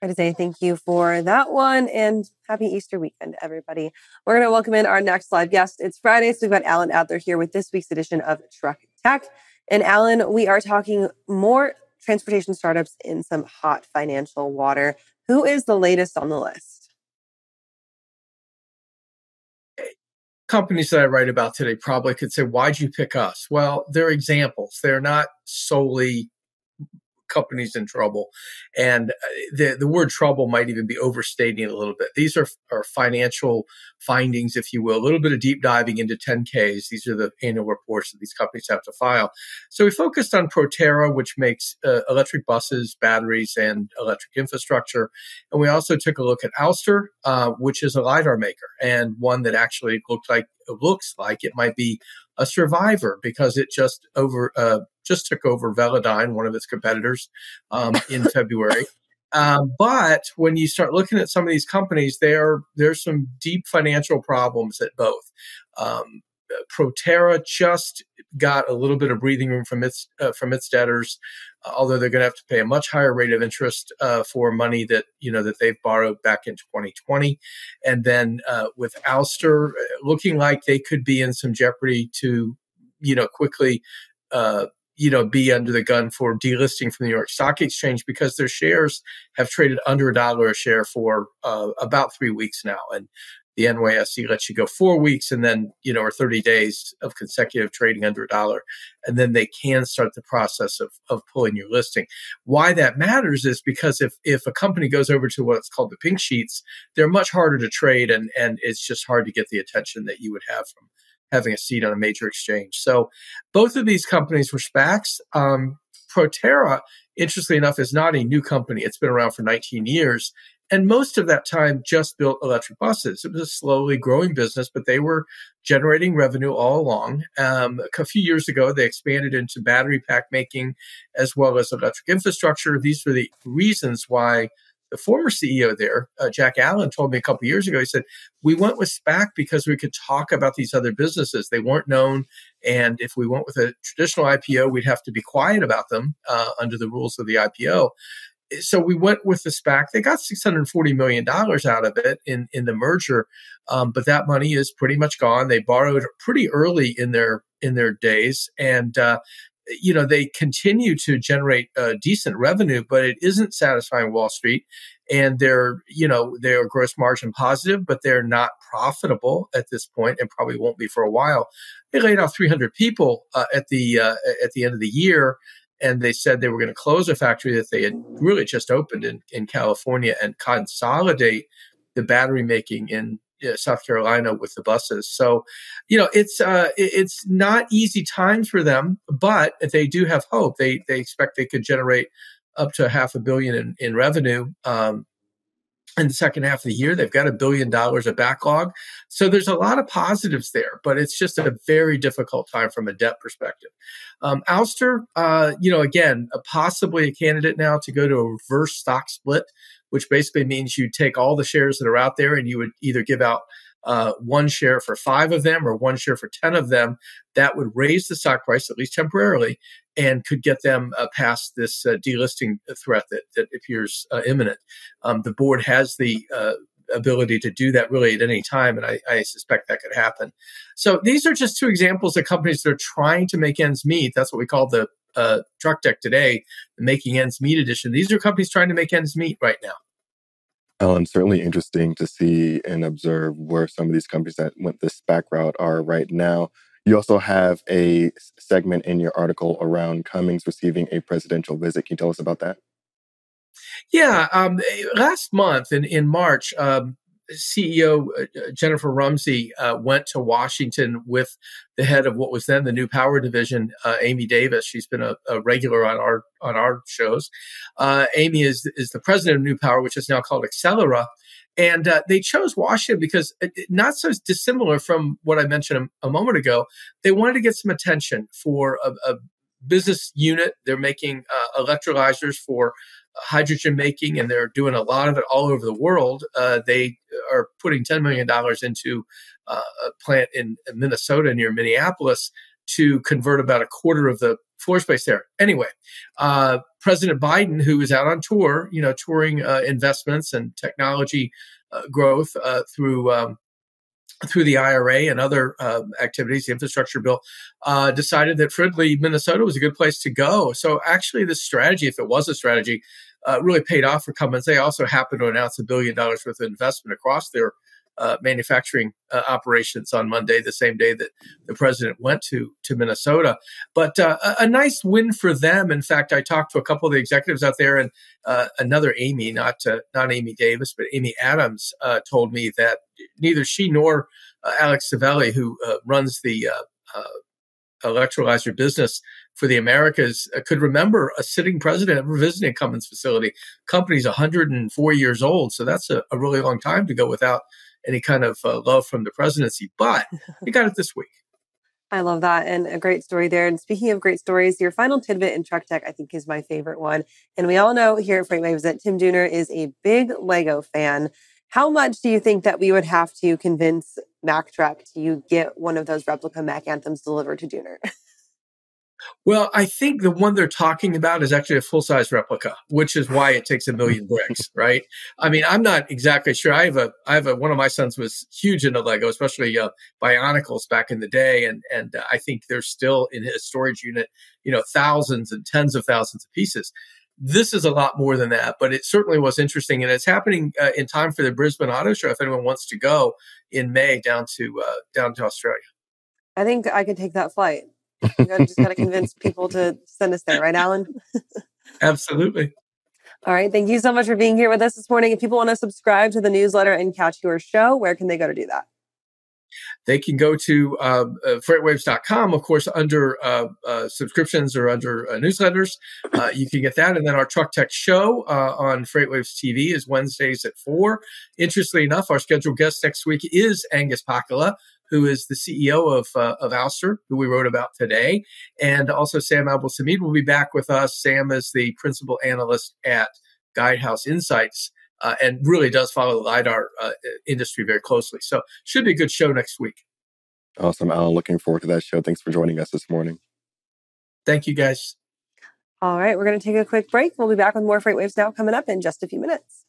try to say thank you for that one, and happy Easter weekend, everybody. We're going to welcome in our next live guest. It's Friday, so we've got Alan Adler here with this week's edition of Truck Tech. And Alan, we are talking more transportation startups in some hot financial water. Who is the latest on the list? Companies that I write about today probably could say, why'd you pick us? Well, they're examples. They're not solely companies in trouble. And the word trouble might even be overstating it a little bit. These are financial findings, if you will, a little bit of deep diving into 10Ks. These are the annual reports that these companies have to file. So we focused on Proterra, which makes electric buses, batteries, and electric infrastructure. And we also took a look at Ouster, which is a LiDAR maker, and one that actually looks like it might be a survivor because it just took over Velodyne, one of its competitors, in February. But when you start looking at some of these companies, there's some deep financial problems at both. Proterra just got a little bit of breathing room from its debtors, although they're going to have to pay a much higher rate of interest for money that they've borrowed back in 2020. And then with Ouster, looking like they could be in some jeopardy to, quickly, be under the gun for delisting from the New York Stock Exchange because their shares have traded under $1 a share for about 3 weeks now. And the NYSE lets you go 4 weeks and then, or 30 days of consecutive trading under $1. And then they can start the process of pulling your listing. Why that matters is because if a company goes over to what's called the pink sheets, they're much harder to trade and it's just hard to get the attention that you would have from having a seat on a major exchange. So both of these companies were SPACs. Proterra, interestingly enough, is not a new company. It's been around for 19 years. And most of that time just built electric buses. It was a slowly growing business, but they were generating revenue all along. A few years ago, they expanded into battery pack making as well as electric infrastructure. These were the reasons why the former CEO there, Jack Allen, told me a couple years ago, he said, we went with SPAC because we could talk about these other businesses. They weren't known. And if we went with a traditional IPO, we'd have to be quiet about them under the rules of the IPO. So we went with the SPAC. They got $640 million out of it in the merger, but that money is pretty much gone. They borrowed pretty early in their days, and they continue to generate decent revenue, but it isn't satisfying Wall Street. And they're gross margin positive, but they're not profitable at this point, and probably won't be for a while. They laid off 300 people at the end of the year. And they said they were going to close a factory that they had really just opened in California and consolidate the battery making in South Carolina with the buses. So, it's not easy times for them, but they do have hope. They expect they could generate up to $500 million in revenue. In the second half of the year, they've got $1 billion of backlog. So there's a lot of positives there, but it's just a very difficult time from a debt perspective. Ouster, again, possibly a candidate now to go to a reverse stock split, which basically means you take all the shares that are out there and you would either give out one share for 5 of them or one share for 10 of them. That would raise the stock price, at least temporarily, and could get them past this delisting threat that appears imminent. The board has the ability to do that really at any time, and I suspect that could happen. So these are just 2 examples of companies that are trying to make ends meet. That's what we call the Truck Deck today, the Making Ends Meet edition. These are companies trying to make ends meet right now. Alan, certainly interesting to see and observe where some of these companies that went this SPAC route are right now. You also have a segment in your article around Cummins receiving a presidential visit. Can you tell us about that? Yeah. Last month in March, CEO Jennifer Rumsey went to Washington with the head of what was then the New Power Division, Amy Davis. She's been a regular on our shows. Amy is the president of New Power, which is now called Accelera. And they chose Washington because not so dissimilar from what I mentioned a moment ago. They wanted to get some attention for a business unit. They're making electrolyzers for hydrogen making, and they're doing a lot of it all over the world. They are putting $10 million into a plant in Minnesota near Minneapolis to convert about a quarter of the floor space there. Anyway, President Biden, who is out on tour, touring investments and technology growth through the IRA and other activities, the infrastructure bill, decided that Fridley, Minnesota was a good place to go. So actually this strategy, if it was a strategy, really paid off for Cummins. They also happened to announce $1 billion worth of investment across their manufacturing operations on Monday, the same day that the president went to Minnesota. But a nice win for them. In fact, I talked to a couple of the executives out there, and another Amy, not Amy Davis, but Amy Adams, told me that neither she nor Alex Savelli, who runs the electrolyzer business for the Americas, could remember a sitting president ever visiting a Cummins facility. Company's 104 years old, so that's a really long time to go without any kind of love from the presidency, but we got it this week. I love that. And a great story there. And speaking of great stories, your final tidbit in truck tech, I think, is my favorite one. And we all know here at FreightWaves that Tim Dooner is a big Lego fan. How much do you think that we would have to convince MacTrack to get one of those replica Mac Anthems delivered to Dooner? Well, I think the one they're talking about is actually a full-size replica, which is why it takes 1 million bricks, right? I mean, I'm not exactly sure. I have a one of my sons was huge into Lego, especially Bionicles back in the day, and I think there's still in his storage unit, thousands and tens of thousands of pieces. This is a lot more than that, but it certainly was interesting, and it's happening in time for the Brisbane Auto Show. If anyone wants to go in May down to Australia, I think I could take that flight. You just got to convince people to send us there, right, Alan? Absolutely. All right. Thank you so much for being here with us this morning. If people want to subscribe to the newsletter and catch your show, where can they go to do that? They can go to FreightWaves.com, of course, under subscriptions or under newsletters. You can get that. And then our Truck Tech Show on FreightWaves TV is Wednesdays at 4. Interestingly enough, our scheduled guest next week is Angus Pakula, who is the CEO of Ouster, who we wrote about today. And also Sam Albusamid will be back with us. Sam is the principal analyst at Guidehouse Insights and really does follow the LiDAR industry very closely. So should be a good show next week. Awesome, Alan. Looking forward to that show. Thanks for joining us this morning. Thank you, guys. All right, we're going to take a quick break. We'll be back with more FreightWaves Now coming up in just a few minutes.